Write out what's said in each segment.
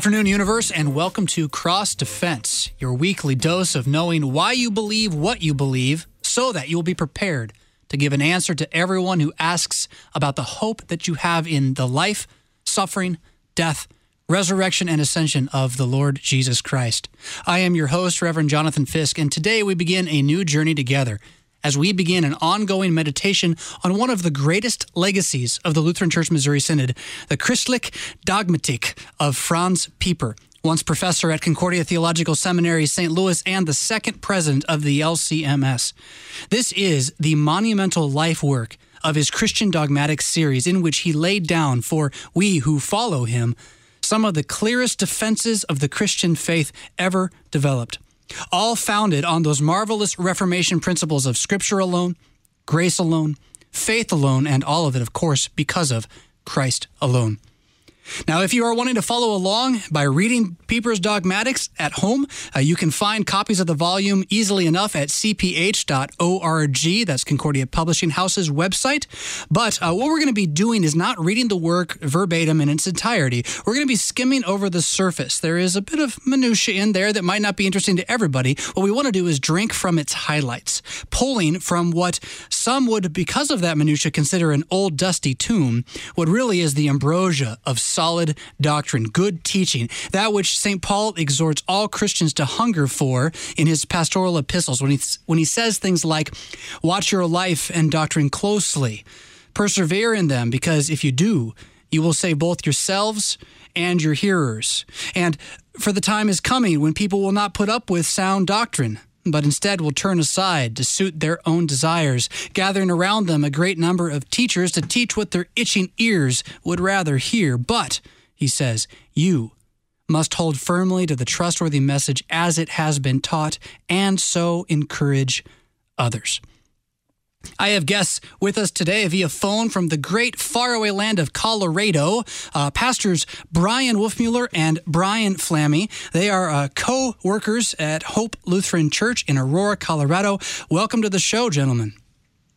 afternoon, Universe, and welcome to Cross Defense, your weekly dose of knowing why you believe what you believe so that you will be prepared to give an answer to everyone who asks about the hope that you have in the life, suffering, death, resurrection, and ascension of the Lord Jesus Christ. I am your host, Reverend Jonathan Fisk, and today we begin a new journey together as we begin an ongoing meditation on one of the greatest legacies of the Lutheran Church Missouri Synod, the Christlich Dogmatik of Franz Pieper, once professor at Concordia Theological Seminary, St. Louis, and the second president of the LCMS. This is the monumental life work of his Christian Dogmatic series, in which he laid down for we who follow him some of the clearest defenses of the Christian faith ever developed, all founded on those marvelous Reformation principles of Scripture alone, grace alone, faith alone, and all of it, of course, because of Christ alone. Now, if you are wanting to follow along by reading Pieper's Dogmatics at home, you can find copies of the volume easily enough at cph.org. That's Concordia Publishing House's website. But what we're going to be doing is not reading the work verbatim in its entirety. We're going to be skimming over the surface. There is a bit of minutia in there that might not be interesting to everybody. What we want to do is drink from its highlights, pulling from what some would, because of that minutia, consider an old dusty tomb, what really is the ambrosia of solid doctrine, good teaching, that which St. Paul exhorts all Christians to hunger for in his pastoral epistles when he says things like, watch your life and doctrine closely, persevere in them, because if you do, you will save both yourselves and your hearers. And for the time is coming when people will not put up with sound doctrine, but instead will turn aside to suit their own desires, gathering around them a great number of teachers to teach what their itching ears would rather hear. But, he says, you must hold firmly to the trustworthy message as it has been taught, and so encourage others. I have guests with us today via phone from the great faraway land of Colorado, pastors Brian Wolfmuller and Brian Flamme. They are co-workers at Hope Lutheran Church in Aurora, Colorado. Welcome to the show, gentlemen.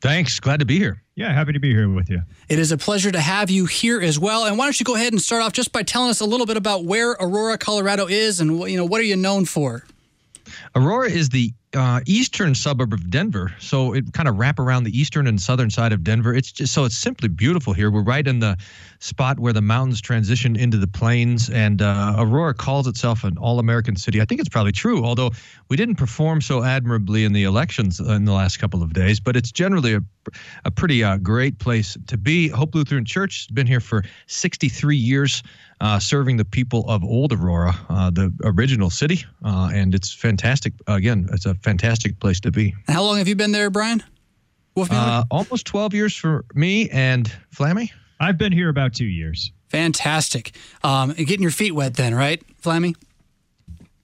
Thanks. Glad to be here. Yeah, happy to be here with you. It is a pleasure to have you here as well. And why don't you go ahead and start off just by telling us a little bit about where Aurora, Colorado is, and what are you known for? Aurora is the eastern suburb of Denver, so it kind of wrap around the eastern and southern side of Denver. It's simply beautiful here. We're right in the spot where the mountains transition into the plains, and Aurora calls itself an all-American city. I think it's probably true, although we didn't perform so admirably in the elections in the last couple of days, but it's generally a pretty great place to be. Hope Lutheran Church has been here for 63 years, serving the people of old Aurora, the original city, and it's fantastic. Again, it's a fantastic place to be. How long have you been there, Brian? Almost 12 years for me, and Flamme? I've been here about 2 years. Fantastic. Getting your feet wet then, right, Flamme?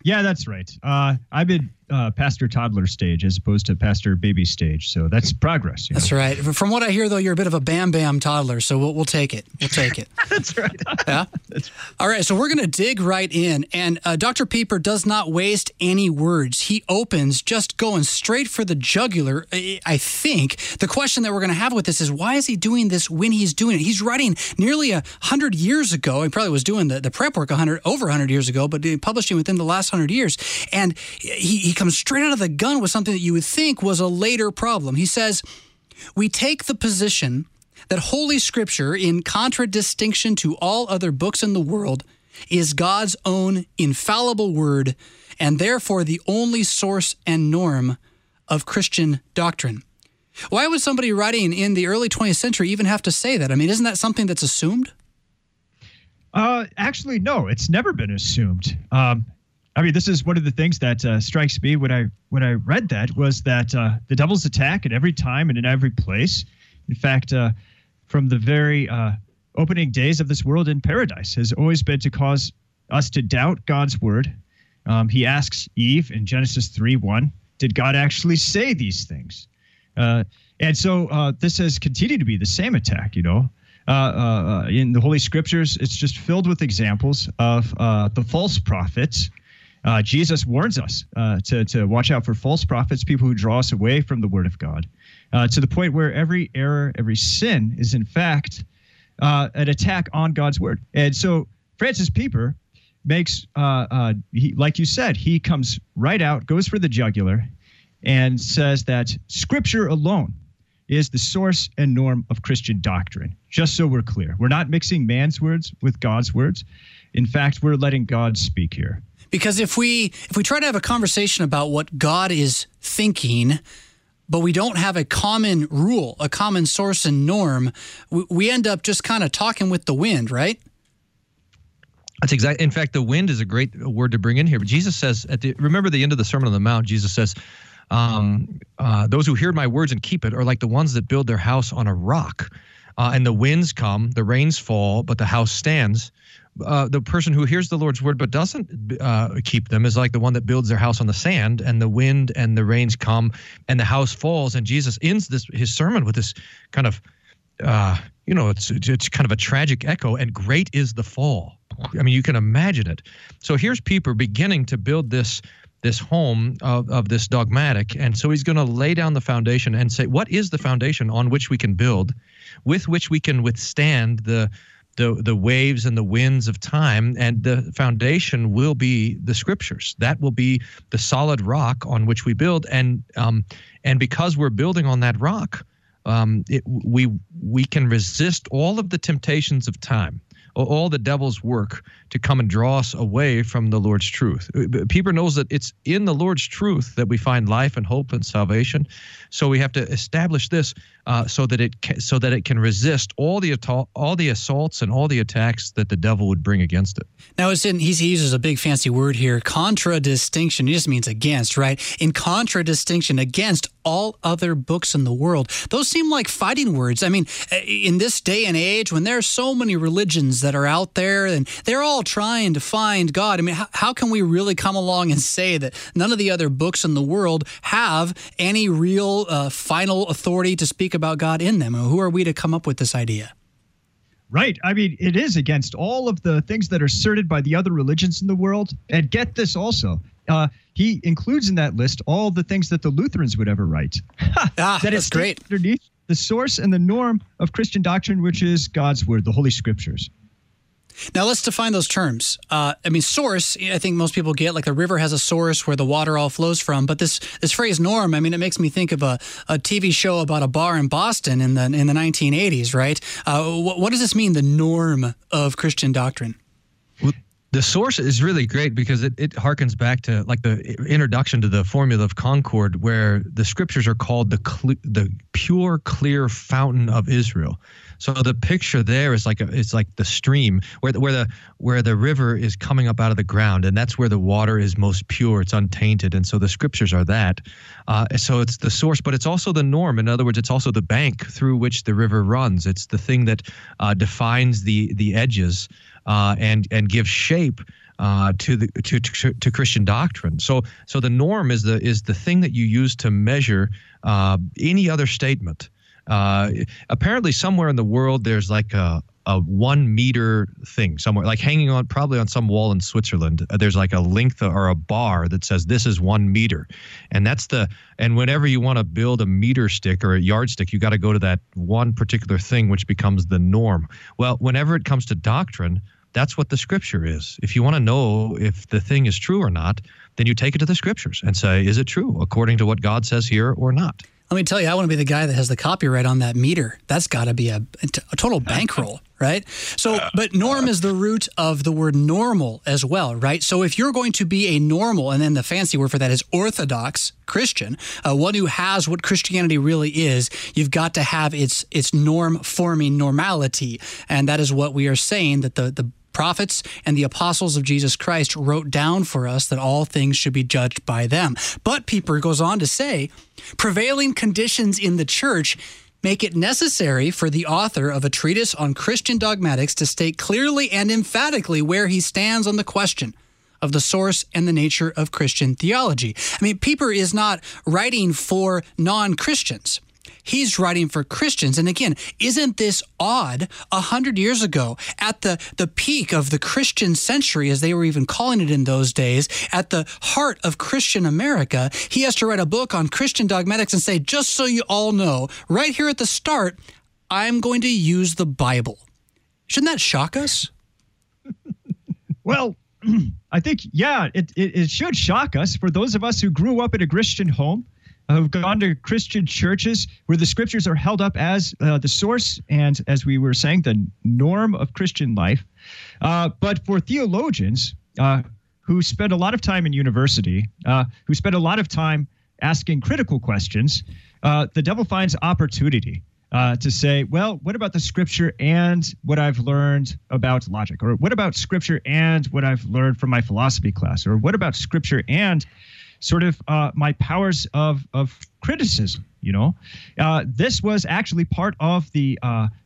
Yeah, that's right. I've been pastor toddler stage as opposed to pastor baby stage, so that's progress. That's right. From what I hear, though, you're a bit of a bam-bam toddler, so we'll take it. We'll take it. That's right. Yeah? All right, so we're going to dig right in, and Dr. Pieper does not waste any words. He opens just going straight for the jugular, I think. The question that we're going to have with this is, why is he doing this when he's doing it? He's writing nearly 100 years ago. He probably was doing the prep work over 100 years ago, but publishing within the last 100 years, and he comes straight out of the gun with something that you would think was a later problem. He says, we take the position that Holy Scripture, in contradistinction to all other books in the world, is God's own infallible word, and therefore the only source and norm of Christian doctrine. Why would somebody writing in the early 20th century even have to say that? I mean, isn't that something that's assumed? Actually, no, it's never been assumed. I mean, this is one of the things that strikes me when I read that, was that the devil's attack at every time and in every place. In fact, from the very opening days of this world in paradise, has always been to cause us to doubt God's word. He asks Eve in Genesis 3:1, did God actually say these things? And so this has continued to be the same attack, In the Holy Scriptures, it's just filled with examples of the false prophets. Jesus warns us to watch out for false prophets, people who draw us away from the Word of God, to the point where every error, every sin is, in fact, an attack on God's Word. And so Francis Pieper makes, like you said, he comes right out, goes for the jugular, and says that Scripture alone is the source and norm of Christian doctrine. Just so we're clear, we're not mixing man's words with God's words. In fact, we're letting God speak here. Because if we try to have a conversation about what God is thinking, but we don't have a common rule, a common source and norm, we end up just kind of talking with the wind, right? That's exactly. In fact, the wind is a great word to bring in here. But Jesus says, remember the end of the Sermon on the Mount, Jesus says, those who hear my words and keep it are like the ones that build their house on a rock. And the winds come, the rains fall, but the house stands. The person who hears the Lord's word but doesn't keep them is like the one that builds their house on the sand, and the wind and the rains come and the house falls. And Jesus ends his sermon with this kind of, it's kind of a tragic echo, and great is the fall. I mean, you can imagine it. So here's Pieper beginning to build this home of this dogmatic. And so he's going to lay down the foundation and say, what is the foundation on which we can build, with which we can withstand the waves and the winds of time? And the foundation will be the Scriptures. That will be the solid rock on which we build. And because we're building on that rock, we can resist all of the temptations of time, all the devil's work to come and draw us away from the Lord's truth. Pieper knows that it's in the Lord's truth that we find life and hope and salvation. So we have to establish this so that it can resist all the assaults and all the attacks that the devil would bring against it. Now, he uses a big fancy word here, contradistinction. It just means against, right? In contradistinction against all other books in the world. Those seem like fighting words. I mean, in this day and age, when there are so many religions that are out there, and they're all trying to find God. I mean, how can we really come along and say that none of the other books in the world have any real final authority to speak about God in them? Who are we to come up with this idea? Right. I mean, it is against all of the things that are asserted by the other religions in the world. And get this also, he includes in that list all the things that the Lutherans would ever write. That's great. Underneath the source and the norm of Christian doctrine, which is God's word, the Holy Scriptures. Now, let's define those terms. Source, I think most people get, like the river has a source where the water all flows from. But this phrase norm, I mean, it makes me think of a TV show about a bar in Boston in the 1980s, right? What does this mean, the norm of Christian doctrine? Well, the source is really great because it harkens back to like the introduction to the Formula of Concord, where the Scriptures are called the pure, clear fountain of Israel. So the picture there is like it's like the stream where the river is coming up out of the ground, and that's where the water is most pure. It's untainted, and so the Scriptures are that. So it's the source, but it's also the norm. In other words, it's also the bank through which the river runs. It's the thing that defines the edges and gives shape to Christian doctrine. So the norm is the thing that you use to measure any other statement. Apparently somewhere in the world, there's like a 1 meter thing somewhere, like hanging on, probably on some wall in Switzerland. There's like a length or a bar that says this is 1 meter. And and whenever you want to build a meter stick or a yardstick, you got to go to that one particular thing, which becomes the norm. Well, whenever it comes to doctrine, that's what the Scripture is. If you want to know if the thing is true or not, then you take it to the Scriptures and say, is it true according to what God says here or not? Let me tell you, I want to be the guy that has the copyright on that meter. That's got to be a total bankroll, right? So, but norm is the root of the word normal as well, right? So if you're going to be a normal, and then the fancy word for that is orthodox Christian, one who has what Christianity really is, you've got to have its norm-forming normality. And that is what we are saying, that the prophets and the apostles of Jesus Christ wrote down for us, that all things should be judged by them. But Pieper goes on to say, prevailing conditions in the church make it necessary for the author of a treatise on Christian dogmatics to state clearly and emphatically where he stands on the question of the source and the nature of Christian theology. I mean, Pieper is not writing for non-Christians. He's writing for Christians. And again, isn't this odd? 100 years ago, at the peak of the Christian century, as they were even calling it in those days, at the heart of Christian America, he has to write a book on Christian dogmatics and say, just so you all know, right here at the start, I'm going to use the Bible. Shouldn't that shock us? Well, I think, yeah, it should shock us. For those of us who grew up in a Christian home, who've gone to Christian churches where the scriptures are held up as the source and, as we were saying, the norm of Christian life. But for theologians who spend a lot of time in university, who spend a lot of time asking critical questions, the devil finds opportunity to say, well, what about the scripture and what I've learned about logic? Or what about scripture and what I've learned from my philosophy class? Or what about scripture and sort of my powers of criticism, you know? This was actually part of the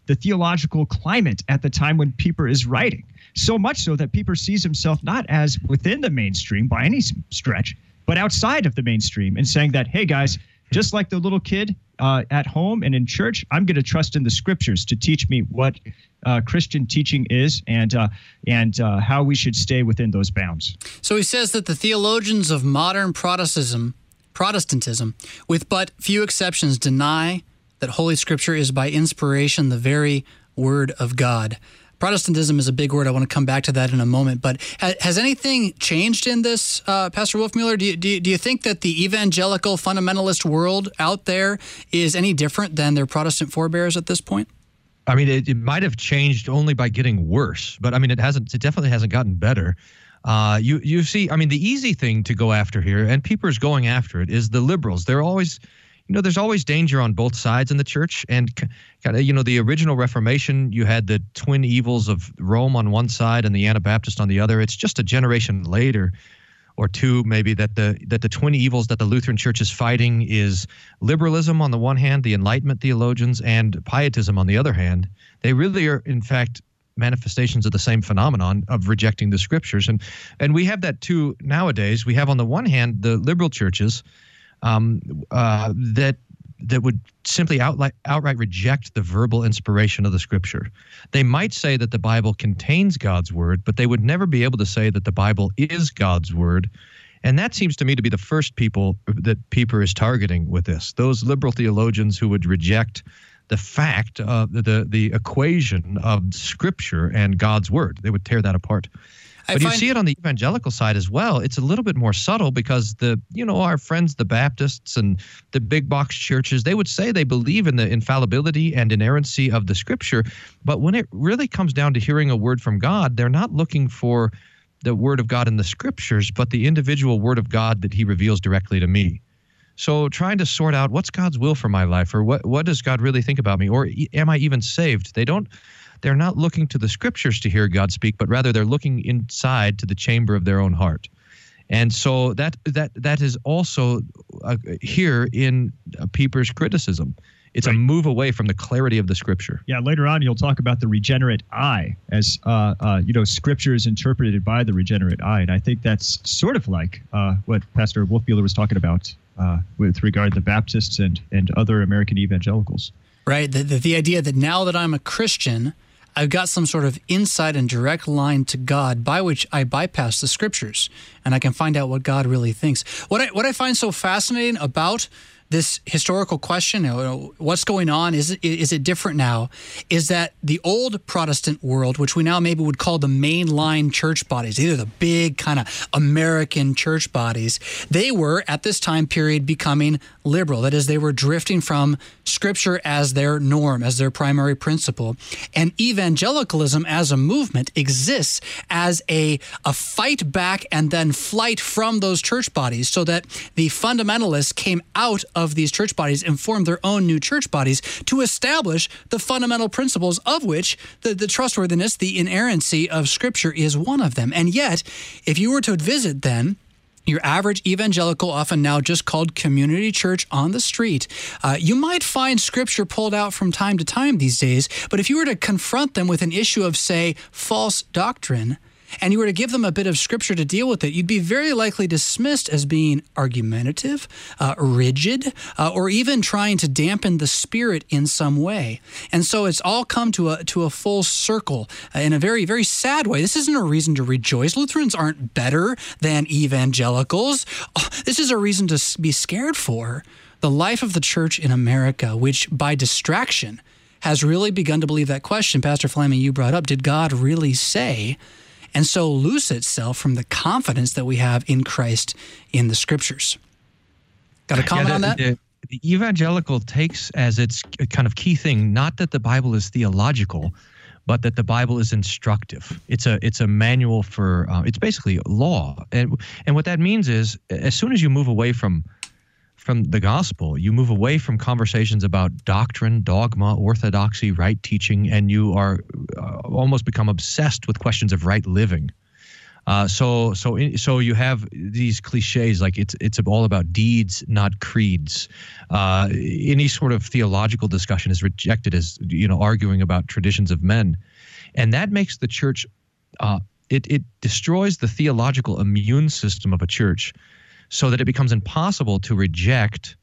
theological climate at the time when Pieper is writing, so much so that Pieper sees himself not as within the mainstream by any stretch, but outside of the mainstream, and saying that, hey, guys, just like the little kid at home and in church, I'm going to trust in the scriptures to teach me what Christian teaching is and how we should stay within those bounds. So he says that the theologians of modern Protestantism, with but few exceptions, deny that Holy Scripture is by inspiration the very Word of God. Protestantism is a big word. I want to come back to that in a moment. But has anything changed in this, Pastor Wolfmuller? Do you think that the evangelical fundamentalist world out there is any different than their Protestant forebears at this point? I mean, it might have changed only by getting worse. But I mean, it hasn't. It definitely hasn't gotten better. You see, I mean, the easy thing to go after here, and Pieper's going after it, is the liberals. They're always, you know, there's always danger on both sides in the church. And kind of, you know, the original Reformation, you had the twin evils of Rome on one side and the Anabaptist on the other. It's just a generation later or two maybe that the twin evils that the Lutheran Church is fighting is liberalism on the one hand, the Enlightenment theologians, and pietism on the other hand. They really are, in fact, manifestations of the same phenomenon of rejecting the scriptures. And we have that too nowadays. We have on the one hand the liberal churches that would simply outright reject the verbal inspiration of the Scripture. They might say that the Bible contains God's Word, but they would never be able to say that the Bible is God's Word. And that seems to me to be the first people that Pieper is targeting with this, those liberal theologians who would reject the fact of the equation of Scripture and God's Word. They would tear that apart. But you see it on the evangelical side as well. It's a little bit more subtle because our friends, the Baptists and the big box churches, they would say they believe in the infallibility and inerrancy of the Scripture. But when it really comes down to hearing a word from God, they're not looking for the word of God in the Scriptures, but the individual word of God that he reveals directly to me. So trying to sort out what's God's will for my life, or what does God really think about me, or am I even saved? They're not looking to the Scriptures to hear God speak, but rather they're looking inside to the chamber of their own heart. And so that is also here in Pieper's criticism. It's right. A move away from the clarity of the Scripture. Yeah, later on you'll talk about the regenerate eye as, Scripture is interpreted by the regenerate eye. And I think that's sort of like what Pastor Wolfmuller was talking about with regard to the Baptists and other American evangelicals. Right, the idea that now that I'm a Christian, I've got some sort of insight and direct line to God by which I bypass the Scriptures, and I can find out what God really thinks. What I find so fascinating about this historical question, what's going on, is it different now, is that the old Protestant world, which we now maybe would call the mainline church bodies, either the big kind of American church bodies, they were at this time period becoming liberal. That is, they were drifting from Scripture as their norm, as their primary principle. And evangelicalism as a movement exists as a fight back and then flight from those church bodies, so that the fundamentalists came out of these church bodies and form their own new church bodies to establish the fundamental principles of which the trustworthiness, the inerrancy of Scripture is one of them. And yet, if you were to visit then your average evangelical, often now just called community church on the street, you might find Scripture pulled out from time to time these days. But if you were to confront them with an issue of, say, false doctrine, and you were to give them a bit of Scripture to deal with it, you'd be very likely dismissed as being argumentative, rigid, or even trying to dampen the spirit in some way. And so it's all come to a full circle in a very, very sad way. This isn't a reason to rejoice. Lutherans aren't better than evangelicals. This is a reason to be scared for the life of the church in America, which by distraction has really begun to believe that question Pastor Flamme, you brought up, did God really say? and so loose itself from the confidence that we have in Christ in the Scriptures. Got a comment on that? The evangelical takes as its kind of key thing, not that the Bible is theological, but that the Bible is instructive. It's a manual for, it's basically law. And what that means is, as soon as you move away from the gospel, you move away from conversations about doctrine, dogma, orthodoxy, right teaching, and you are almost become obsessed with questions of right living. So you have these cliches like it's all about deeds, not creeds. Any sort of theological discussion is rejected as, you know, arguing about traditions of men, and that makes the church. It destroys the theological immune system of a church, so that it becomes impossible to reject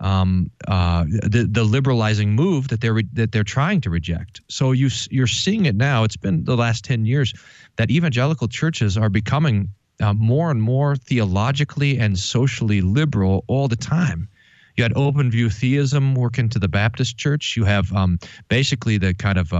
the liberalizing move that they're trying to reject. So you're seeing it now. It's been the last 10 years that evangelical churches are becoming more and more theologically and socially liberal all the time. You had open view theism work into the Baptist church. You have basically the kind of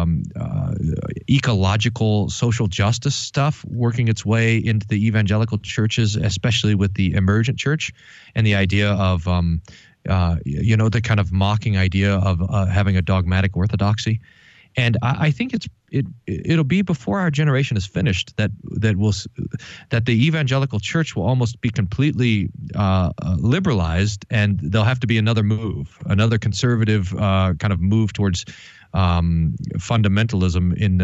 ecological social justice stuff working its way into the evangelical churches, especially with the emergent church and the idea of the kind of mocking idea of having a dogmatic orthodoxy. And I think it'll be before our generation is finished that the evangelical church will almost be completely liberalized, and there'll have to be another move, another conservative kind of move towards fundamentalism in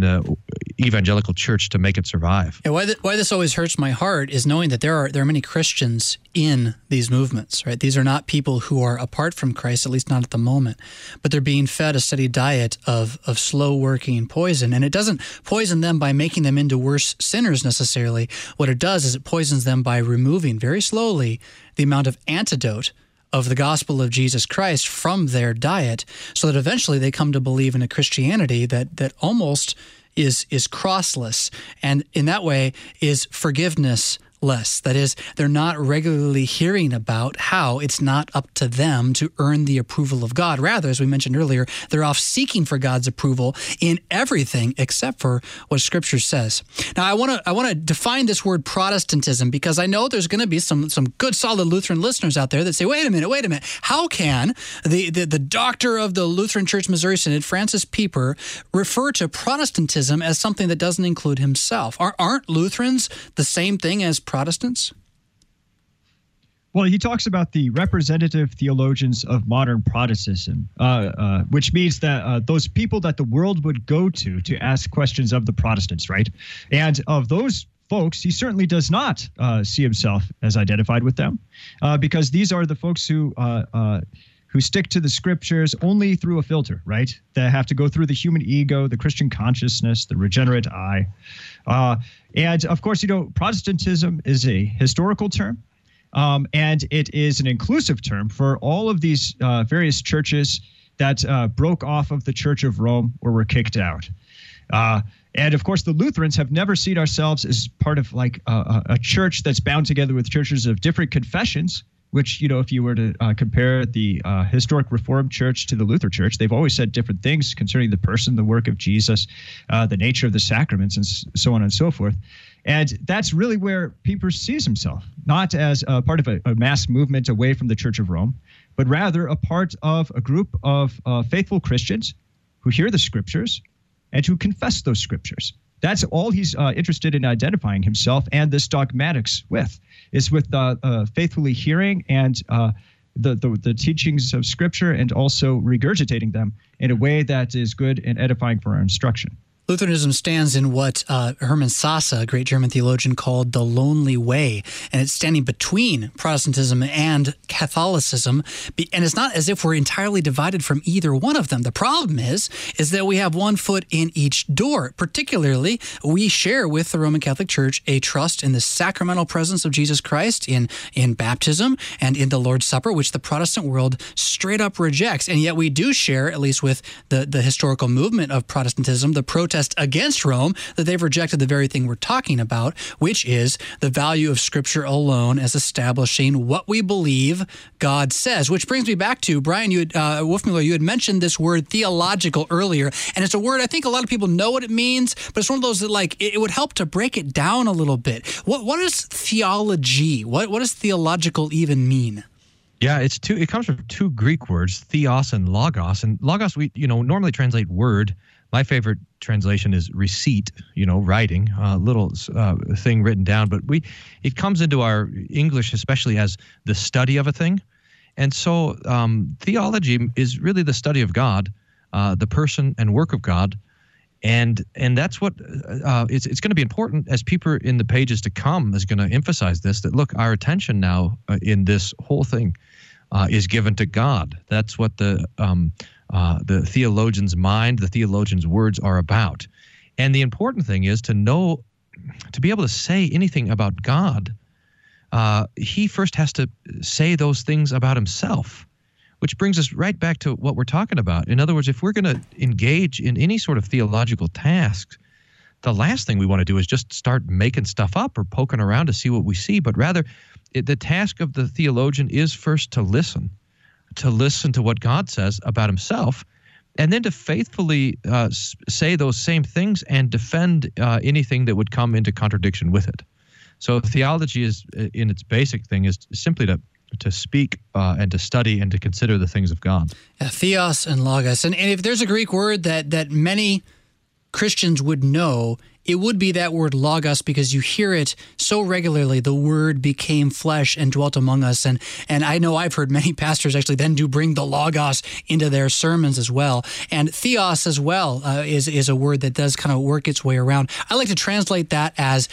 the evangelical church to make it survive. And why this always hurts my heart is knowing that there are many Christians in these movements, right? These are not people who are apart from Christ, at least not at the moment, but they're being fed a steady diet of slow-working poison. And it doesn't poison them by making them into worse sinners necessarily. What it does is it poisons them by removing very slowly the amount of antidote of the gospel of Jesus Christ from their diet, so that eventually they come to believe in a Christianity that almost is crossless, and in that way is forgiveness-less. That is, they're not regularly hearing about how it's not up to them to earn the approval of God. Rather, as we mentioned earlier, they're off seeking for God's approval in everything except for what Scripture says. Now, I want to define this word Protestantism, because I know there's going to be some good, solid Lutheran listeners out there that say, wait a minute. How can the doctor of the Lutheran Church Missouri Synod, Franz Pieper, refer to Protestantism as something that doesn't include himself? Aren't Lutherans the same thing as Protestants? Well, he talks about the representative theologians of modern Protestantism, which means that those people that the world would go to ask questions of the Protestants, right? And of those folks, he certainly does not see himself as identified with them, because these are the folks who stick to the Scriptures only through a filter, right? That have to go through the human ego, the Christian consciousness, the regenerate I. And of course, Protestantism is a historical term, and it is an inclusive term for all of these various churches that broke off of the Church of Rome or were kicked out. And of course, the Lutherans have never seen ourselves as part of like a church that's bound together with churches of different confessions, which, if you were to compare the historic Reformed Church to the Lutheran Church, they've always said different things concerning the person, the work of Jesus, the nature of the sacraments, and so on and so forth. And that's really where Pieper sees himself, not as a part of a mass movement away from the Church of Rome, but rather a part of a group of faithful Christians who hear the Scriptures and who confess those Scriptures. That's all he's interested in identifying himself and this dogmatics with, is with faithfully hearing and the teachings of Scripture, and also regurgitating them in a way that is good and edifying for our instruction. Lutheranism stands in what Hermann Sasse, a great German theologian, called the lonely way, and it's standing between Protestantism and Catholicism, and it's not as if we're entirely divided from either one of them. The problem is that we have one foot in each door. Particularly, we share with the Roman Catholic Church a trust in the sacramental presence of Jesus Christ in baptism and in the Lord's Supper, which the Protestant world straight up rejects, and yet we do share, at least with the historical movement of Protestantism, the Protestant protest against Rome that they've rejected the very thing we're talking about, which is the value of Scripture alone as establishing what we believe God says. Which brings me back to, Brian, Wolfmuller, you had mentioned this word theological earlier, and it's a word I think a lot of people know what it means, but it's one of those that, like, it would help to break it down a little bit. What is theology? What does theological even mean? Yeah, it comes from two Greek words, theos and logos. And logos, we normally translate word. My favorite translation is receipt, writing, a little thing written down. But it comes into our English especially as the study of a thing. And so theology is really the study of God, the person and work of God. And that's what it's going to be important as Pieper in the pages to come is going to emphasize this, that, look, our attention now in this whole thing is given to God. That's what the theologian's mind, the theologian's words are about. And the important thing is to know, to be able to say anything about God, he first has to say those things about himself. Which brings us right back to what we're talking about. In other words, if we're going to engage in any sort of theological tasks, the last thing we want to do is just start making stuff up or poking around to see what we see. But rather, the task of the theologian is first to listen to what God says about himself, and then to faithfully say those same things and defend anything that would come into contradiction with it. So theology is, in its basic thing, is simply to speak and to study and to consider the things of God. Yeah, theos and logos. And if there's a Greek word that many Christians would know, it would be that word logos, because you hear it so regularly. The word became flesh and dwelt among us. And I know I've heard many pastors actually then do bring the logos into their sermons as well. And theos as well is a word that does kind of work its way around. I like to translate that as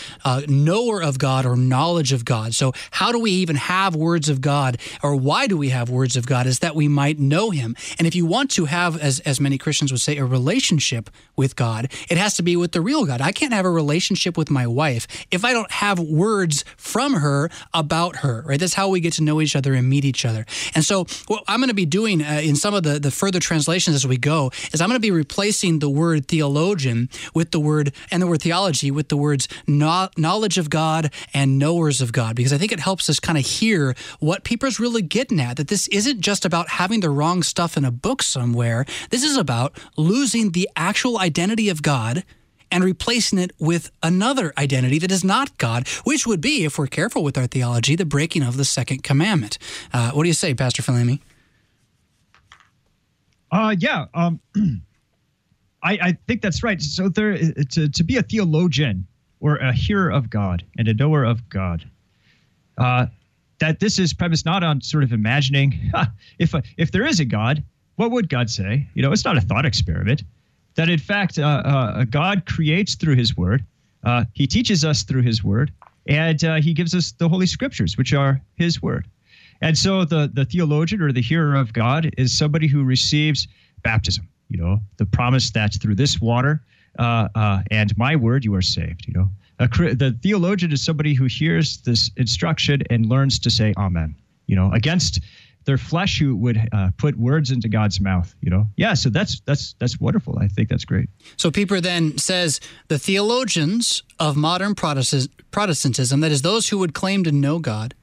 knower of God or knowledge of God. So how do we even have words of God, or why do we have words of God? Is that we might know him. And if you want to have, as many Christians would say, a relationship with God, it has to be with the real God. I can't have a relationship with my wife if I don't have words from her about her, right? That's how we get to know each other and meet each other. And so what I'm going to be doing in some of the further translations as we go is I'm going to be replacing the word theologian with the word, and the word theology with the words knowledge of God and knowers of God, because I think it helps us kind of hear what Pieper's really getting at, that this isn't just about having the wrong stuff in a book somewhere. This is about losing the actual identity of God and replacing it with another identity that is not God, which would be, if we're careful with our theology, the breaking of the second commandment. What do you say, Pastor Flamme? I think that's right. So to be a theologian or a hearer of God and a knower of God, that this is premised not on sort of imagining, if there is a God, what would God say? It's not a thought experiment. That, in fact, God creates through his word. He teaches us through his word. And he gives us the Holy Scriptures, which are his word. And so the theologian or the hearer of God is somebody who receives baptism, the promise that through this water and my word you are saved. The theologian is somebody who hears this instruction and learns to say amen, against their flesh, who would put words into God's mouth, Yeah, so that's wonderful. I think that's great. So Pieper then says the theologians of modern Protestantism, that is, those who would claim to know God,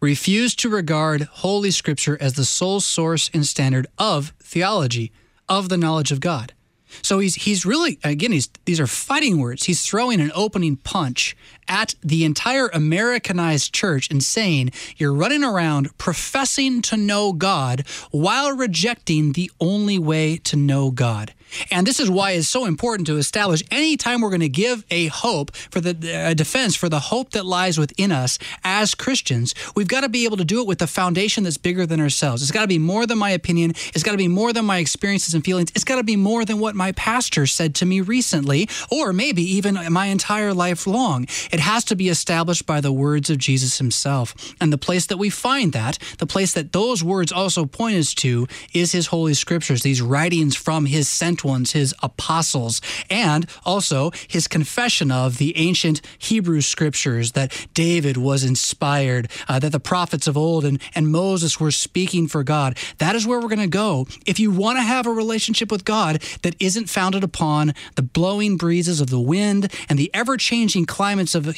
refuse to regard Holy Scripture as the sole source and standard of theology, of the knowledge of God. So he's really, again, these are fighting words. He's throwing an opening punch at the entire Americanized church and saying, you're running around professing to know God while rejecting the only way to know God. And this is why it's so important to establish any time we're going to give a hope for a defense for the hope that lies within us as Christians, we've got to be able to do it with a foundation that's bigger than ourselves. It's got to be more than my opinion. It's got to be more than my experiences and feelings. It's got to be more than what my pastor said to me recently, or maybe even my entire life long. It has to be established by the words of Jesus himself. And the place that we find that, the place that those words also point us to, is his Holy Scriptures, these writings from his sent great ones, his apostles, and also his confession of the ancient Hebrew scriptures, that David was inspired, that the prophets of old and Moses were speaking for God. That is where we're going to go. If you want to have a relationship with God that isn't founded upon the blowing breezes of the wind and the ever-changing climates of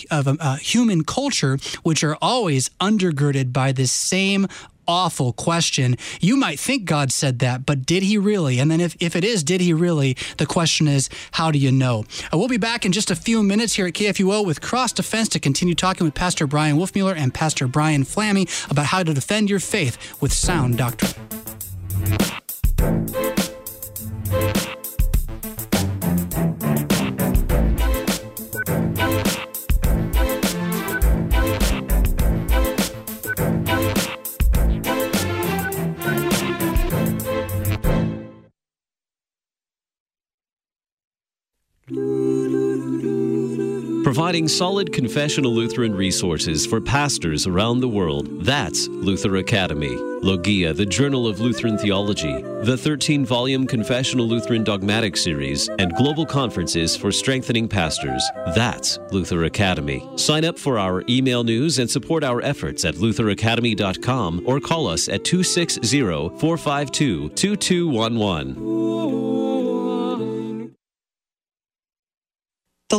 human culture, which are always undergirded by this same awful question. You might think God said that, but did he really? And then if it is, did he really? The question is, how do you know? We'll be back in just a few minutes here at KFUO with Cross Defense to continue talking with Pastor Brian Wolfmuller and Pastor Brian Flamme about how to defend your faith with sound doctrine. Providing solid confessional Lutheran resources for pastors around the world. That's Luther Academy. Logia, the Journal of Lutheran Theology, the 13-volume Confessional Lutheran Dogmatic Series, and global conferences for strengthening pastors. That's Luther Academy. Sign up for our email news and support our efforts at lutheracademy.com or call us at 260-452-2211. The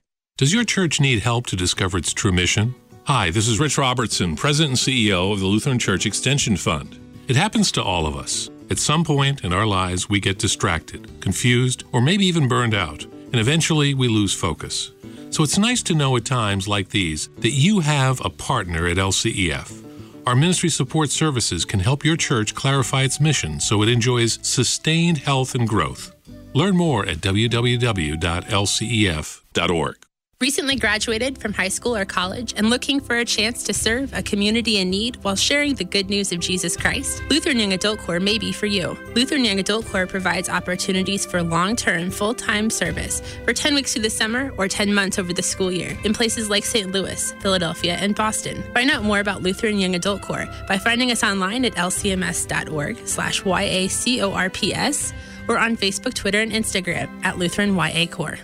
Does your church need help to discover its true mission? Hi, this is Rich Robertson, President and CEO of the Lutheran Church Extension Fund. It happens to all of us. At some point in our lives, we get distracted, confused, or maybe even burned out, and eventually we lose focus. So it's nice to know at times like these that you have a partner at LCEF. Our ministry support services can help your church clarify its mission so it enjoys sustained health and growth. Learn more at www.lcef.org. Recently graduated from high school or college and looking for a chance to serve a community in need while sharing the good news of Jesus Christ? Lutheran Young Adult Corps may be for you. Lutheran Young Adult Corps provides opportunities for long-term, full-time service for 10 weeks through the summer or 10 months over the school year in places like St. Louis, Philadelphia, and Boston. Find out more about Lutheran Young Adult Corps by finding us online at lcms.org/YACORPS or on Facebook, Twitter, and Instagram at Lutheran YA Corps.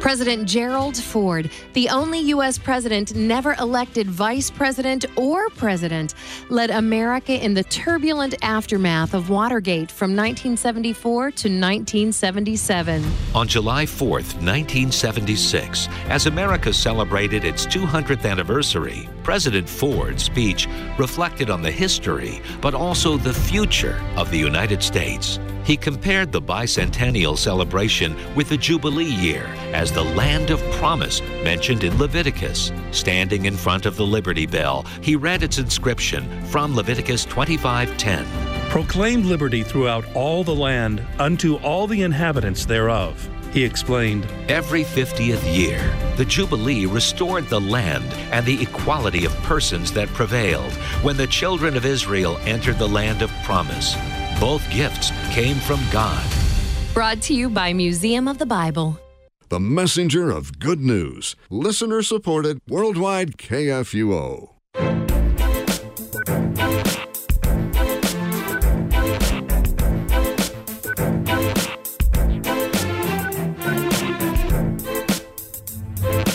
President Gerald Ford, the only U.S. president never elected vice president or president, led America in the turbulent aftermath of Watergate from 1974 to 1977. On July 4th, 1976, as America celebrated its 200th anniversary, President Ford's speech reflected on the history, but also the future of the United States. He compared the bicentennial celebration with the Jubilee year as the land of promise mentioned in Leviticus. Standing in front of the Liberty Bell, he read its inscription from Leviticus 25:10. Proclaim liberty throughout all the land unto all the inhabitants thereof. He explained, every 50th year, the Jubilee restored the land and the equality of persons that prevailed when the children of Israel entered the land of promise. Both gifts came from God. Brought to you by Museum of the Bible. The messenger of good news. Listener-supported worldwide KFUO.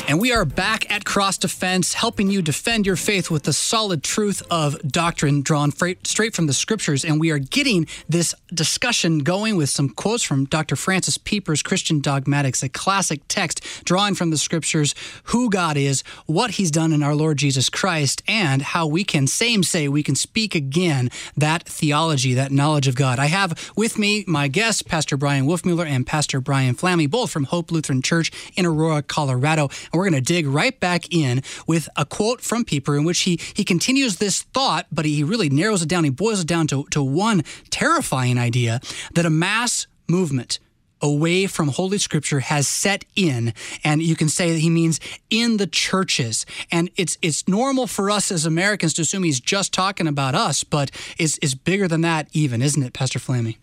And we are back at Cross Defense, helping you defend your faith with the solid truth of doctrine drawn straight from the Scriptures. And we are getting this discussion going with some quotes from Dr. Franz Pieper's Christlich Dogmatik, a classic text drawn from the Scriptures, who God is, what He's done in our Lord Jesus Christ, and how we can speak again that theology, that knowledge of God. I have with me my guests, Pastor Brian Wolfmuller and Pastor Brian Flamme, both from Hope Lutheran Church in Aurora, Colorado. We're going to dig right back in with a quote from Pieper in which he continues this thought, but he really narrows it down. He boils it down to one terrifying idea, that a mass movement away from Holy Scripture has set in, and you can say that he means in the churches. And it's normal for us as Americans to assume he's just talking about us, but it's bigger than that even, isn't it, Pastor Flamme?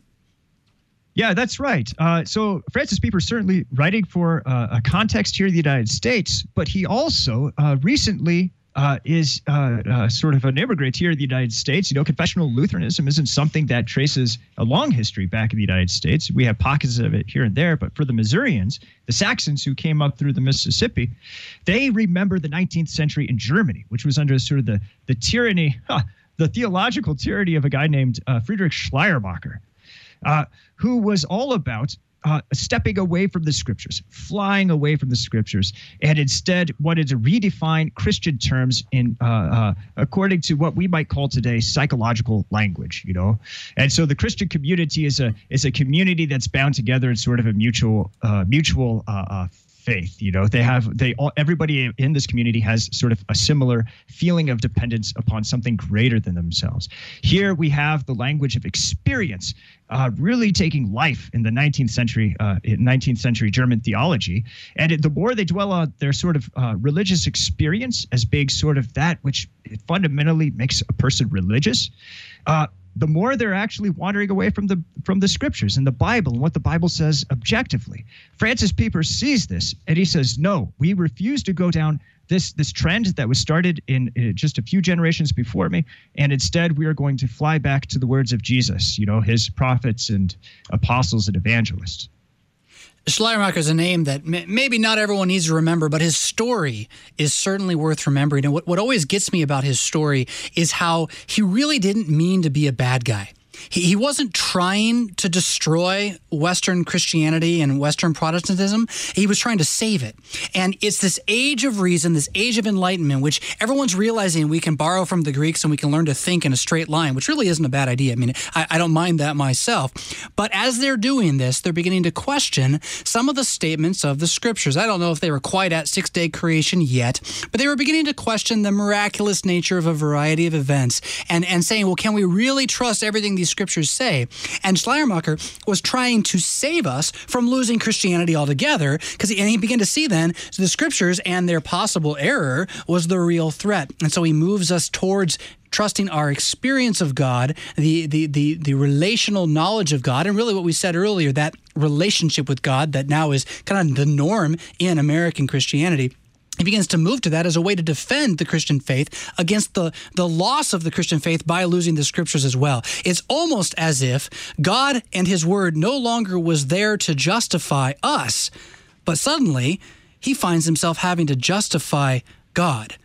Yeah, that's right. So Francis Pieper is certainly writing for a context here in the United States, but he also recently is sort of an immigrant here in the United States. You know, confessional Lutheranism isn't something that traces a long history back in the United States. We have pockets of it here and there, but for the Missourians, the Saxons who came up through the Mississippi, they remember the 19th century in Germany, which was under sort of the tyranny, the theological tyranny of a guy named Friedrich Schleiermacher, who was all about stepping away from the scriptures, flying away from the scriptures, and instead wanted to redefine Christian terms in according to what we might call today psychological language, you know. And so the Christian community is a community that's bound together in sort of a mutual faith, you know. Everybody in this community has sort of a similar feeling of dependence upon something greater than themselves. Here we have the language of experience really taking life in the 19th century German theology, and the more they dwell on their sort of religious experience as being sort of that which fundamentally makes a person religious, the more they're actually wandering away from the scriptures and the Bible and what the Bible says objectively. Francis Pieper sees this and he says, no, we refuse to go down this trend that was started in just a few generations before me, and instead we are going to fly back to the words of Jesus, you know, his prophets and apostles and evangelists. Schleiermacher is a name that maybe not everyone needs to remember, but his story is certainly worth remembering. And what always gets me about his story is how he really didn't mean to be a bad guy. He wasn't trying to destroy Western Christianity and Western Protestantism. He was trying to save it. And it's this age of reason, this age of enlightenment, which everyone's realizing we can borrow from the Greeks and we can learn to think in a straight line, which really isn't a bad idea. I mean, I don't mind that myself. But as they're doing this, they're beginning to question some of the statements of the scriptures. I don't know if they were quite at six-day creation yet, but they were beginning to question the miraculous nature of a variety of events and saying, well, can we really trust everything these scriptures say? And Schleiermacher was trying to save us from losing Christianity altogether, and he began to see then the scriptures and their possible error was the real threat. And so he moves us towards trusting our experience of God, the relational knowledge of God, and really what we said earlier, that relationship with God that now is kind of the norm in American Christianity. He begins to move to that as a way to defend the Christian faith against the loss of the Christian faith by losing the scriptures as well. It's almost as if God and his word no longer was there to justify us, but suddenly he finds himself having to justify God.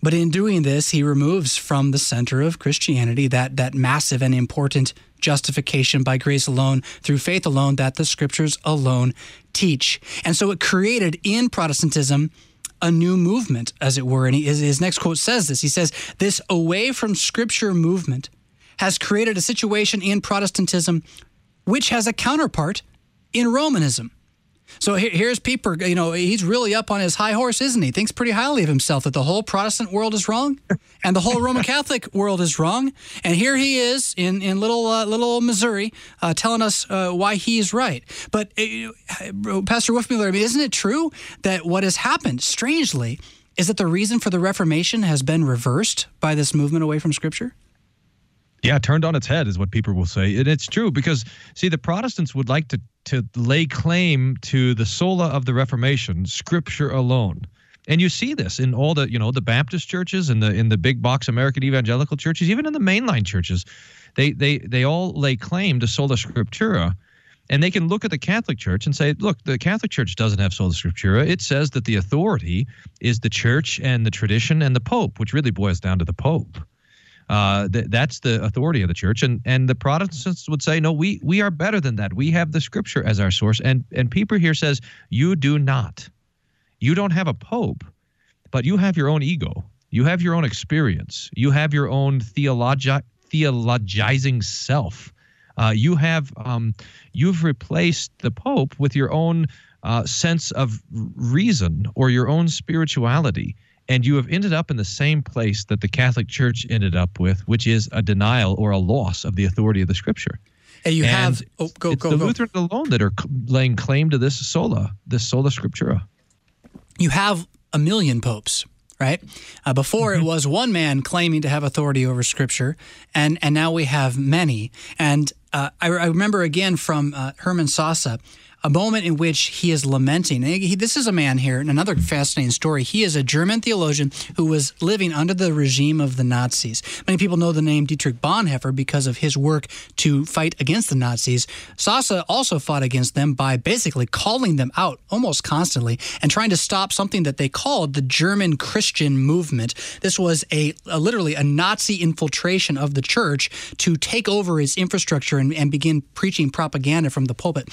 But in doing this, he removes from the center of Christianity that massive and important justification by grace alone, through faith alone, that the scriptures alone teach. And so it created in Protestantism a new movement, as it were. And his next quote says this. He says, this away from scripture movement has created a situation in Protestantism which has a counterpart in Romanism. So here's Pieper, you know, he's really up on his high horse, isn't he? Thinks pretty highly of himself that the whole Protestant world is wrong and the whole Roman Catholic world is wrong. And here he is in little old Missouri telling us why he's right. But Pastor Wolfmuller, I mean, isn't it true that what has happened, strangely, is that the reason for the Reformation has been reversed by this movement away from Scripture? Yeah, turned on its head is what people will say. And it's true because, see, the Protestants would like to lay claim to the sola of the Reformation, Scripture alone. And you see this in all the, you know, the Baptist churches and in the big box American evangelical churches, even in the mainline churches. They all lay claim to sola scriptura. And they can look at the Catholic Church and say, look, the Catholic Church doesn't have sola scriptura. It says that the authority is the church and the tradition and the Pope, which really boils down to the Pope. That's the authority of the church. And the Protestants would say, no, we are better than that. We have the scripture as our source. And Pieper here says, you do not. You don't have a pope, but you have your own ego. You have your own experience. You have your own theologizing self. You've replaced the pope with your own sense of reason or your own spirituality. And you have ended up in the same place that the Catholic Church ended up with, which is a denial or a loss of the authority of the Scripture. And you have the Lutherans alone that are laying claim to this sola scriptura. You have a million popes, right? Before it was one man claiming to have authority over Scripture, and now we have many. And I remember again from Hermann Sasse, a moment in which he is lamenting. This is a man here, and another fascinating story. He is a German theologian who was living under the regime of the Nazis. Many people know the name Dietrich Bonhoeffer because of his work to fight against the Nazis. Sasse also fought against them by basically calling them out almost constantly and trying to stop something that they called the German Christian movement. This was literally a Nazi infiltration of the church to take over its infrastructure and begin preaching propaganda from the pulpit.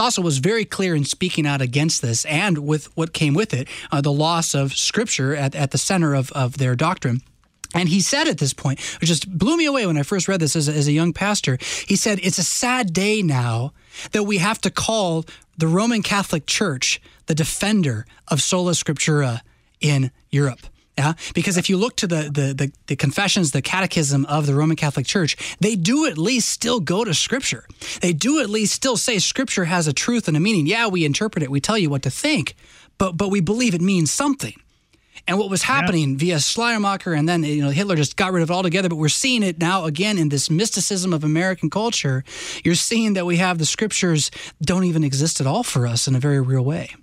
Sasse was very clear in speaking out against this and with what came with it, the loss of Scripture at the center of their doctrine. And he said at this point, which just blew me away when I first read this as a young pastor, he said, "It's a sad day now that we have to call the Roman Catholic Church the defender of sola scriptura in Europe." Yeah, because if you look to the confessions, the catechism of the Roman Catholic Church, they do at least still go to Scripture. They do at least still say Scripture has a truth and a meaning. Yeah, we interpret it. We tell you what to think, but we believe it means something. And what was happening via Schleiermacher and then Hitler just got rid of it altogether, but we're seeing it now again in this mysticism of American culture. You're seeing that we have the Scriptures don't even exist at all for us in a very real way.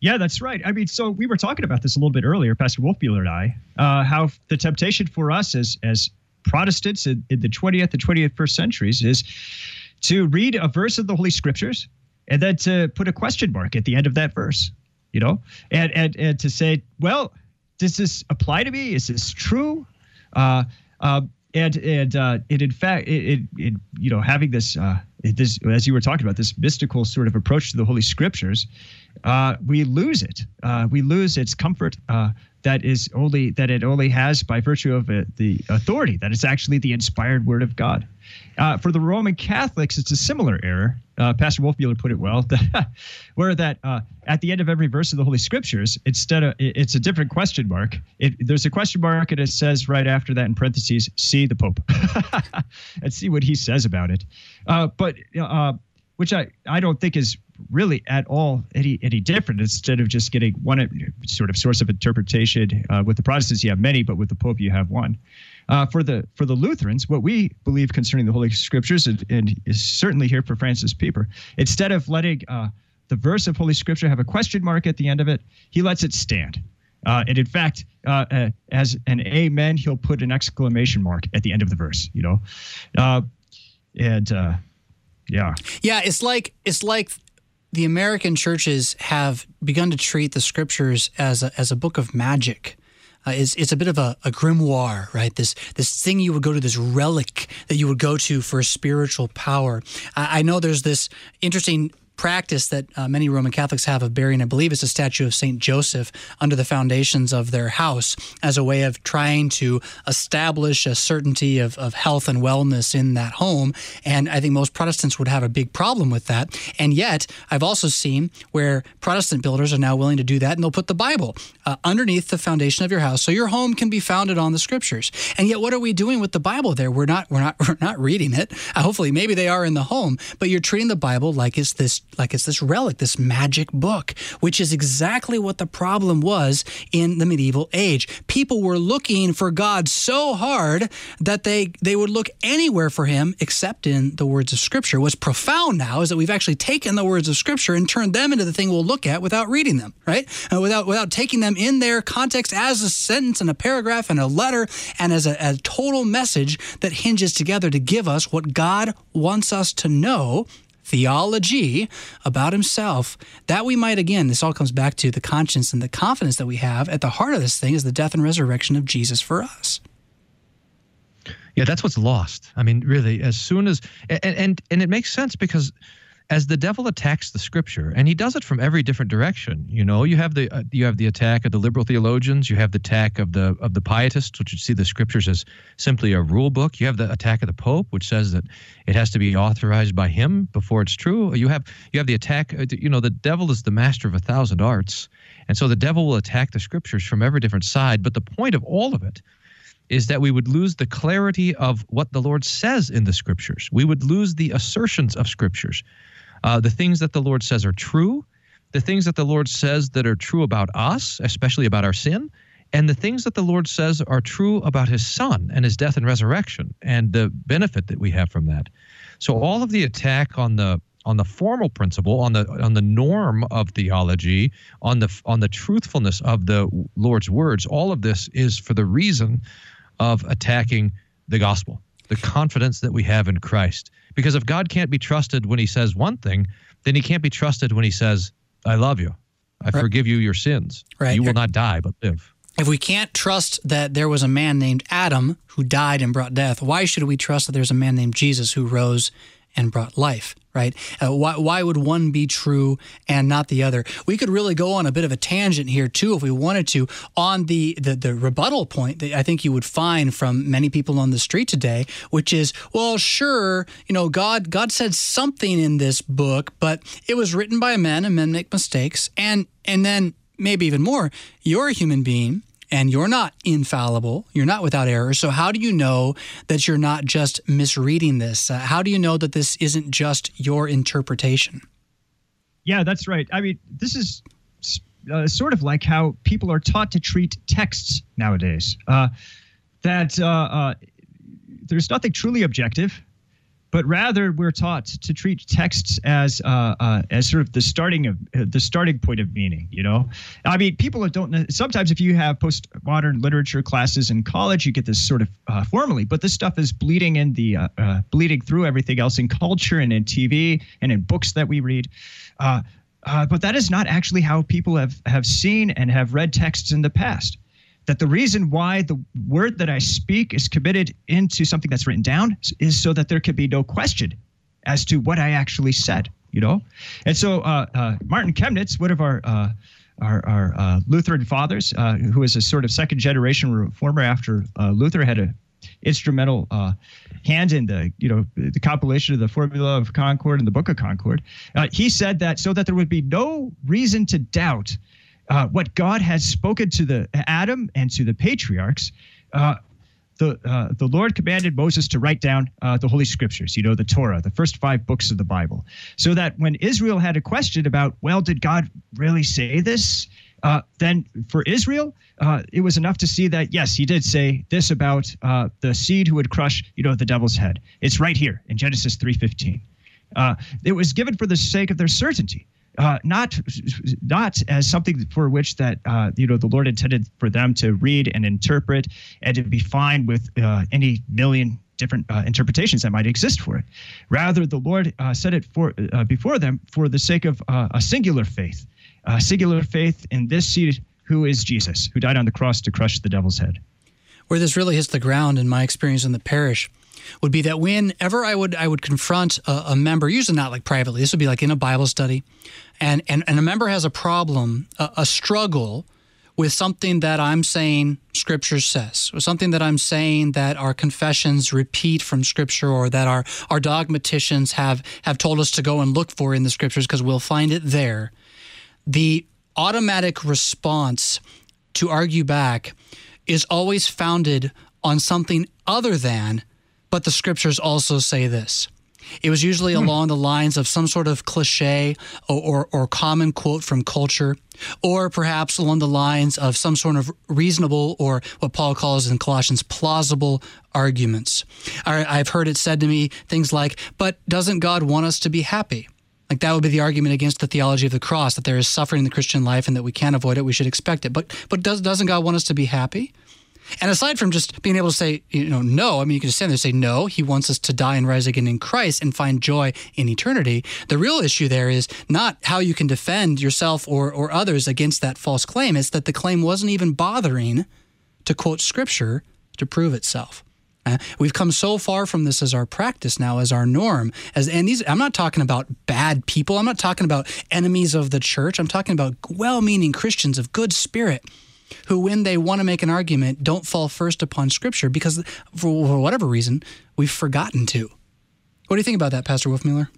Yeah, that's right. I mean, so we were talking about this a little bit earlier, Pastor Wolfmuller and I, how the temptation for us as Protestants in the 20th and 21st centuries is to read a verse of the Holy Scriptures and then to put a question mark at the end of that verse, and to say, well, does this apply to me? Is this true? Having this, as you were talking about, this mystical sort of approach to the Holy Scriptures, we lose it. We lose its comfort that it only has by virtue of the authority that it's actually the inspired Word of God. For the Roman Catholics, it's a similar error. Pastor Wolfmuller put it well, where that at the end of every verse of the Holy Scriptures, it's a different question mark. There's a question mark, and it says right after that in parentheses, "See the Pope," and see what he says about it. But which I don't think is really at all any different. Instead of just getting one sort of source of interpretation, with the Protestants you have many, but with the Pope you have one. For the Lutherans, what we believe concerning the Holy Scriptures, and is certainly here for Francis Pieper, instead of letting the verse of Holy Scripture have a question mark at the end of it, he lets it stand. And in fact, as an amen, he'll put an exclamation mark at the end of the verse. It's like the American churches have begun to treat the Scriptures as a book of magic. It's a bit of a grimoire, right? This thing you would go to, this relic that you would go to for spiritual power. I know there's this interesting practice that many Roman Catholics have of burying, I believe it's a statue of St. Joseph under the foundations of their house as a way of trying to establish a certainty of health and wellness in that home. And I think most Protestants would have a big problem with that. And yet, I've also seen where Protestant builders are now willing to do that, and they'll put the Bible underneath the foundation of your house so your home can be founded on the Scriptures. And yet, what are we doing with the Bible there? We're not reading it. Hopefully, maybe they are in the home, but you're treating the Bible like it's this relic, this magic book, which is exactly what the problem was in the medieval age. People were looking for God so hard that they would look anywhere for him except in the words of Scripture. What's profound now is that we've actually taken the words of Scripture and turned them into the thing we'll look at without reading them, right? And without taking them in their context as a sentence and a paragraph and a letter and as a total message that hinges together to give us what God wants us to know, theology about himself, that we might, again, this all comes back to the conscience and the confidence that we have at the heart of this thing is the death and resurrection of Jesus for us. Yeah, that's what's lost. I mean, really, as soon as, and it makes sense because as the devil attacks the Scripture, and he does it from every different direction, you have the attack of the liberal theologians, you have the attack of the pietists, which would see the Scriptures as simply a rule book. You have the attack of the Pope, which says that it has to be authorized by him before it's true. You have the attack. The devil is the master of 1,000 arts, and so the devil will attack the Scriptures from every different side. But the point of all of it is that we would lose the clarity of what the Lord says in the Scriptures. We would lose the assertions of Scriptures. The things that the Lord says are true, the things that the Lord says that are true about us, especially about our sin, and the things that the Lord says are true about his Son and his death and resurrection and the benefit that we have from that. So all of the attack on the formal principle, on the norm of theology, on the truthfulness of the Lord's words, all of this is for the reason of attacking the gospel, the confidence that we have in Christ. Because if God can't be trusted when he says one thing, then he can't be trusted when he says, I love you, I forgive you your sins, you will not die but live. If we can't trust that there was a man named Adam who died and brought death, why should we trust that there's a man named Jesus who rose and brought life, right? Why would one be true and not the other? We could really go on a bit of a tangent here, too, if we wanted to, on the rebuttal point that I think you would find from many people on the street today, which is, well, sure, you know, God said something in this book, but it was written by men, and men make mistakes, and then maybe even more, you're a human being, and you're not infallible, you're not without error, so how do you know that you're not just misreading this? How do you know that this isn't just your interpretation? Yeah, that's right. I mean, this is sort of like how people are taught to treat texts nowadays, that there's nothing truly objective, but rather we're taught to treat texts as sort of the starting point of meaning. You know, I mean, people don't sometimes, if you have postmodern literature classes in college, you get this sort of formally, but this stuff is bleeding in the bleeding through everything else in culture and in TV and in books that we read. But that is not actually how people have seen and have read texts in the past. That the reason why the word that I speak is committed into something that's written down is so that there can be no question as to what I actually said, you know? And so Martin Chemnitz, one of our Lutheran fathers, who is a sort of second-generation reformer after Luther, had a instrumental hand in the compilation of the Formula of Concord and the Book of Concord. He said that so that there would be no reason to doubt what God has spoken to the Adam and to the patriarchs, the Lord commanded Moses to write down the Holy Scriptures, you know, the Torah, the first 5 books of the Bible, so that when Israel had a question about, well, did God really say this? Then for Israel, it was enough to see that, yes, he did say this about the seed who would crush, you know, the devil's head. It's right here in Genesis 3:15. It was given for the sake of their certainty. Not as something for which that the Lord intended for them to read and interpret and to be fine with any million different interpretations that might exist for it. Rather, the Lord set it before them for the sake of a singular faith in this seed who is Jesus, who died on the cross to crush the devil's head. Where this really hits the ground, in my experience in the parish, would be that whenever I would confront a member, usually not like privately, this would be like in a Bible study, and a member has a problem, a struggle with something that I'm saying Scripture says, or something that I'm saying that our confessions repeat from Scripture, or that our dogmaticians have told us to go and look for in the Scriptures because we'll find it there. The automatic response to argue back is always founded on something other than, but the Scriptures also say this. It was usually along the lines of some sort of cliche or common quote from culture, or perhaps along the lines of some sort of reasonable, or what Paul calls in Colossians, plausible arguments. I've heard it said to me things like, but doesn't God want us to be happy? Like, that would be the argument against the theology of the cross, that there is suffering in the Christian life and that we can't avoid it, we should expect it. But doesn't God want us to be happy? And aside from just being able to say, you know, no, I mean, you can just stand there and say, no, he wants us to die and rise again in Christ and find joy in eternity. The real issue there is not how you can defend yourself or others against that false claim. It's that the claim wasn't even bothering to quote Scripture to prove itself. We've come so far from this as our practice now, as our norm. I'm not talking about bad people. I'm not talking about enemies of the church. I'm talking about well-meaning Christians of good spirit, who, when they want to make an argument, don't fall first upon Scripture because, for whatever reason, we've forgotten to. What do you think about that, Pastor Wolfmuller?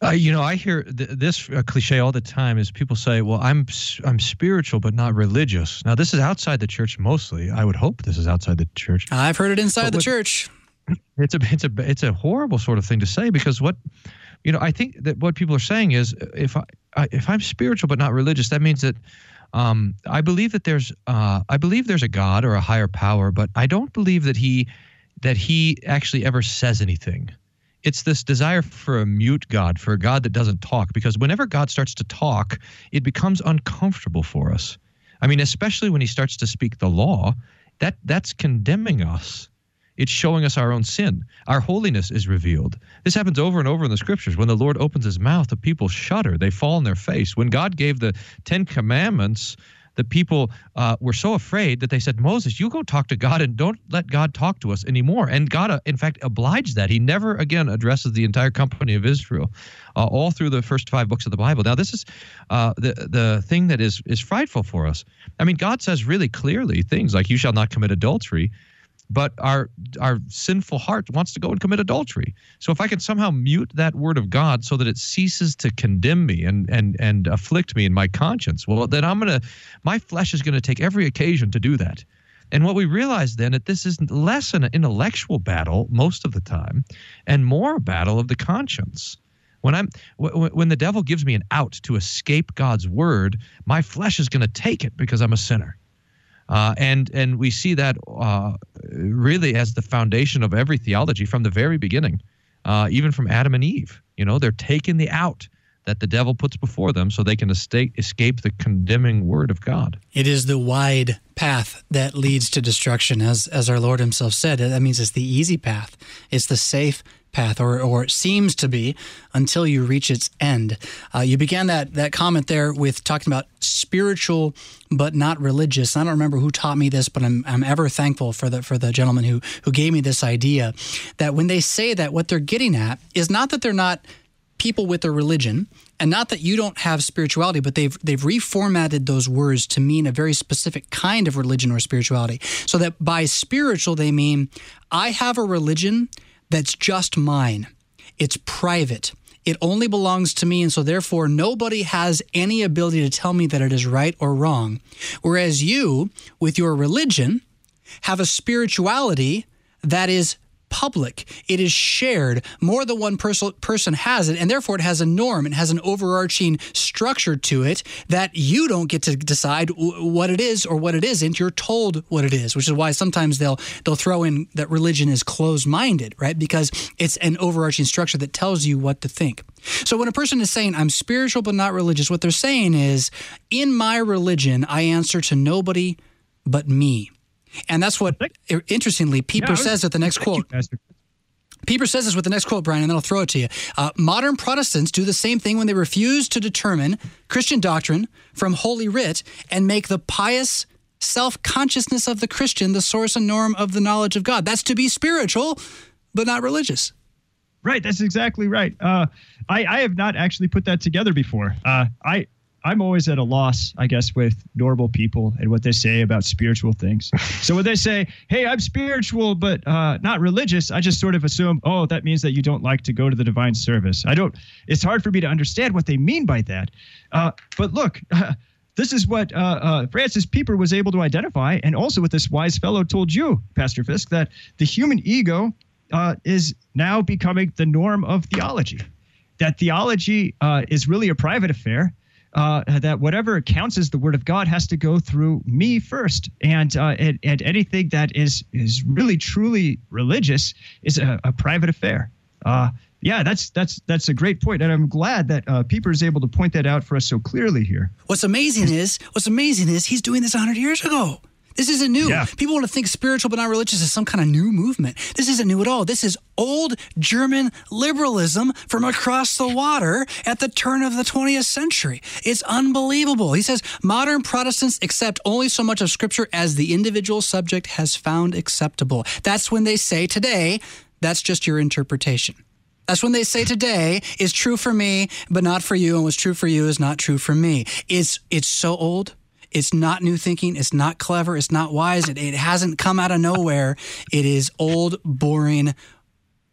I hear this cliche all the time is people say, well, I'm spiritual but not religious. Now, this is outside the church mostly. I would hope this is outside the church. I've heard it inside the church. It's a horrible sort of thing to say, because I think that what people are saying is, if I'm spiritual but not religious, that means that I believe that there's a God or a higher power, but I don't believe that he actually ever says anything. It's this desire for a mute God, for a God that doesn't talk, because whenever God starts to talk, it becomes uncomfortable for us. I mean, especially when he starts to speak the law, that's condemning us. It's showing us our own sin. Our holiness is revealed. This happens over and over in the scriptures. When the Lord opens his mouth, the people shudder. They fall on their face. When God gave the 10 commandments, the people were so afraid that they said, Moses, you go talk to God and don't let God talk to us anymore. And God, in fact, obliged that. He never again addresses the entire company of Israel all through the first 5 books of the Bible. Now, this is the thing that is frightful for us. I mean, God says really clearly things like, you shall not commit adultery, but our sinful heart wants to go and commit adultery. So if I can somehow mute that word of God so that it ceases to condemn me and afflict me in my conscience, well, then my flesh is going to take every occasion to do that. And what we realize then that this is less an intellectual battle most of the time and more a battle of the conscience. When the devil gives me an out to escape God's word, my flesh is going to take it because I'm a sinner. And we see that really as the foundation of every theology from the very beginning, even from Adam and Eve. They're taking the out that the devil puts before them so they can escape the condemning word of God. It is the wide path that leads to destruction, as our Lord himself said. That means it's the easy path. It's the safe path, or it seems to be, until you reach its end. You began that comment there with talking about spiritual but not religious. I don't remember who taught me this, but I'm ever thankful for the gentleman who gave me this idea, that when they say that, what they're getting at is not that they're not people with a religion, and not that you don't have spirituality, but they've reformatted those words to mean a very specific kind of religion or spirituality. So that by spiritual, they mean, I have a religion that's just mine. It's private. It only belongs to me, and so therefore nobody has any ability to tell me that it is right or wrong. Whereas you, with your religion, have a spirituality that is public. It is shared. More than one person has it, and therefore it has a norm. It has an overarching structure to it that you don't get to decide what it is or what it isn't. You're told what it is, which is why sometimes they'll throw in that religion is closed-minded, right? Because it's an overarching structure that tells you what to think. So when a person is saying, I'm spiritual but not religious, what they're saying is, in my religion, I answer to nobody but me. And that's what, interestingly, Pieper says at the next quote. Pieper says this with the next quote, Brian, and then I'll throw it to you. Modern Protestants do the same thing when they refuse to determine Christian doctrine from Holy Writ and make the pious self-consciousness of the Christian the source and norm of the knowledge of God. That's to be spiritual, but not religious. Right. That's exactly right. I have not actually put that together before. I'm always at a loss, I guess, with normal people and what they say about spiritual things. So when they say, hey, I'm spiritual but not religious, I just sort of assume, oh, that means that you don't like to go to the divine service. It's hard for me to understand what they mean by that. But look, this is what Francis Pieper was able to identify, and also what this wise fellow told you, Pastor Fisk, that the human ego is now becoming the norm of theology, that theology is really a private affair. That whatever counts as the word of God has to go through me first, and anything that is really truly religious is a private affair. Yeah, that's a great point, and I'm glad that Pieper is able to point that out for us so clearly here. What's amazing is he's doing this 100 years ago. This isn't new. Yeah. People want to think spiritual but not religious is some kind of new movement. This isn't new at all. This is old German liberalism from across the water at the turn of the 20th century. It's unbelievable. He says, modern Protestants accept only so much of Scripture as the individual subject has found acceptable. That's when they say today, that's just your interpretation. That's when they say today is true for me but not for you, and what's true for you is not true for me. It's so old. It's not new thinking. It's not clever. It's not wise. It hasn't come out of nowhere. It is old, boring,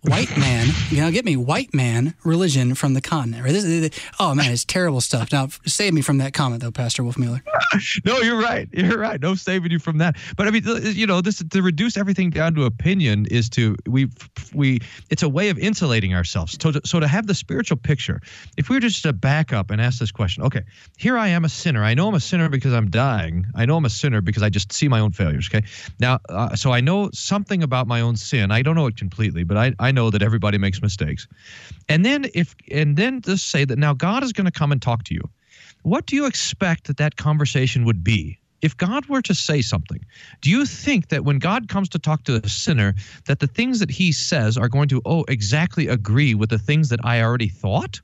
white man, you know, get me white man religion from the continent. Right? Oh man, it's terrible stuff. Now save me from that comment though, Pastor Wolfmuller. No, you're right. You're right. No saving you from that. But I mean, you know, this to reduce everything down to opinion is to it's a way of insulating ourselves. So to have the spiritual picture, if we were just to back up and ask this question, okay, here I am a sinner. I know I'm a sinner because I'm dying. I know I'm a sinner because I just see my own failures. Okay, now so I know something about my own sin. I don't know it completely, but I know that everybody makes mistakes. And then just say that now God is going to come and talk to you. What do you expect that conversation would be? If God were to say something, do you think that when God comes to talk to a sinner, that the things that he says are going to, exactly agree with the things that I already thought?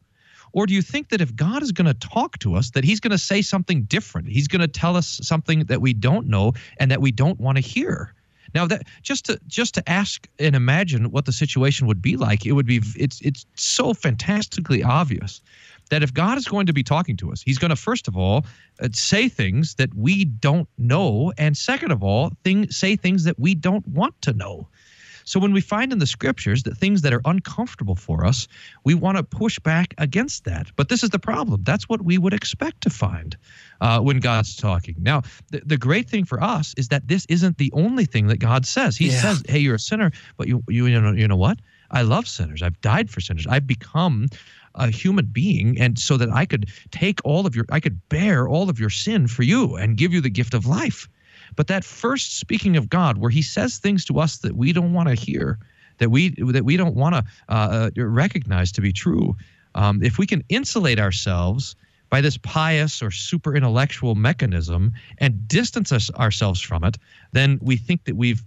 Or do you think that if God is going to talk to us, that he's going to say something different? He's going to tell us something that we don't know and that we don't want to hear. Now, that just to ask and imagine what the situation would be like, it's so fantastically obvious that if God is going to be talking to us, he's going to, first of all, say things that we don't know, and second of all, say things that we don't want to know. So when we find in the scriptures that things that are uncomfortable for us, we want to push back against that. But this is the problem. That's what we would expect to find when God's talking. Now, the great thing for us is that this isn't the only thing that God says. He says, hey, you're a sinner, but you know what? I love sinners. I've died for sinners. I've become a human being, and so that I could bear all of your sin for you and give you the gift of life. But that first speaking of God, where he says things to us that we don't want to hear, that we don't want to recognize to be true, if we can insulate ourselves by this pious or super intellectual mechanism and distance ourselves from it, then we think that we've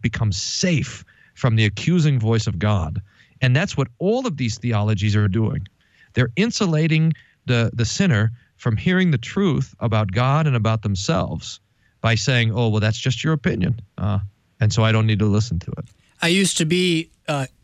become safe from the accusing voice of God. And that's what all of these theologies are doing. They're insulating the sinner from hearing the truth about God and about themselves by saying, that's just your opinion, and so I don't need to listen to it. I used to be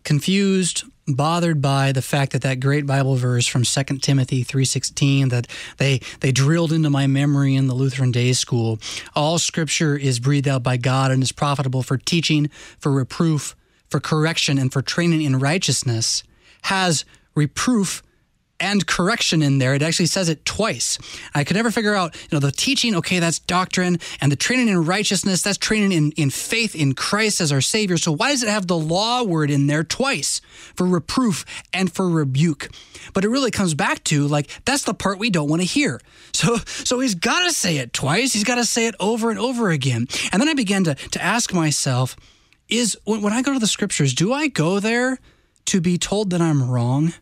confused, bothered by the fact that great Bible verse from 2 Timothy 3:16 that they drilled into my memory in the Lutheran day school, all Scripture is breathed out by God and is profitable for teaching, for reproof, for correction, and for training in righteousness, has reproof and correction in there. It actually says it twice. I could never figure out, the teaching, okay, that's doctrine, and the training in righteousness, that's training in faith in Christ as our Savior. So why does it have the law word in there twice for reproof and for rebuke? But it really comes back to, that's the part we don't want to hear. So he's got to say it twice. He's got to say it over and over again. And then I began to ask myself, when I go to the Scriptures, do I go there to be told that I'm wrong?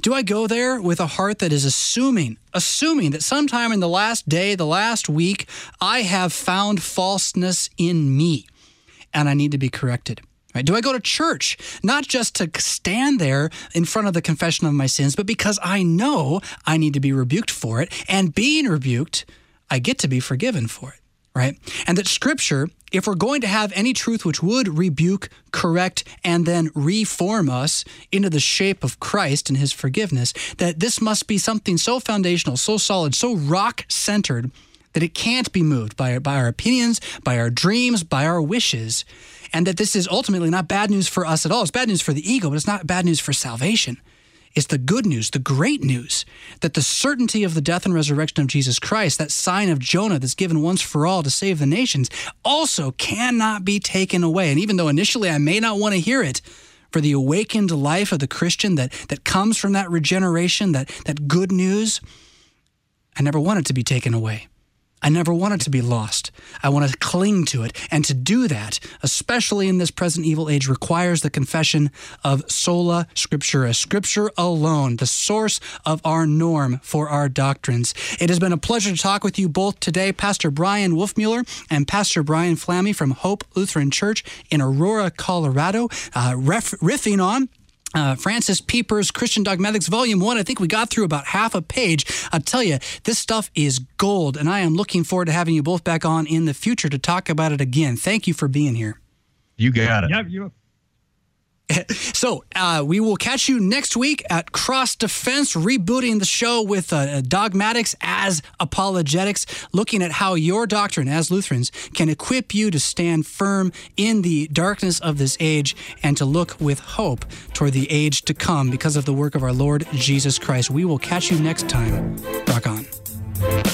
Do I go there with a heart that is assuming that sometime in the last day, the last week, I have found falseness in me and I need to be corrected? Right? Do I go to church, not just to stand there in front of the confession of my sins, but because I know I need to be rebuked for it, and being rebuked, I get to be forgiven for it, right? And that Scripture, if we're going to have any truth which would rebuke, correct, and then reform us into the shape of Christ and his forgiveness, that this must be something so foundational, so solid, so rock-centered that it can't be moved by our opinions, by our dreams, by our wishes, and that this is ultimately not bad news for us at all. It's bad news for the ego, but it's not bad news for salvation. It's the good news, the great news, that the certainty of the death and resurrection of Jesus Christ, that sign of Jonah that's given once for all to save the nations, also cannot be taken away. And even though initially I may not want to hear it, for the awakened life of the Christian that comes from that regeneration, that good news, I never want it to be taken away. I never want it to be lost. I want to cling to it. And to do that, especially in this present evil age, requires the confession of sola scriptura, Scripture alone, the source of our norm for our doctrines. It has been a pleasure to talk with you both today, Pastor Brian Wolfmuller and Pastor Brian Flamme from Hope Lutheran Church in Aurora, Colorado, riffing on Francis Pieper's Christlich Dogmatik, Volume 1. I think we got through about half a page. I'll tell you, this stuff is gold, and I am looking forward to having you both back on in the future to talk about it again. Thank you for being here. You got it. Yep, you So we will catch you next week at Cross Defense, rebooting the show with dogmatics as apologetics, looking at how your doctrine as Lutherans can equip you to stand firm in the darkness of this age and to look with hope toward the age to come because of the work of our Lord Jesus Christ. We will catch you next time. Rock on.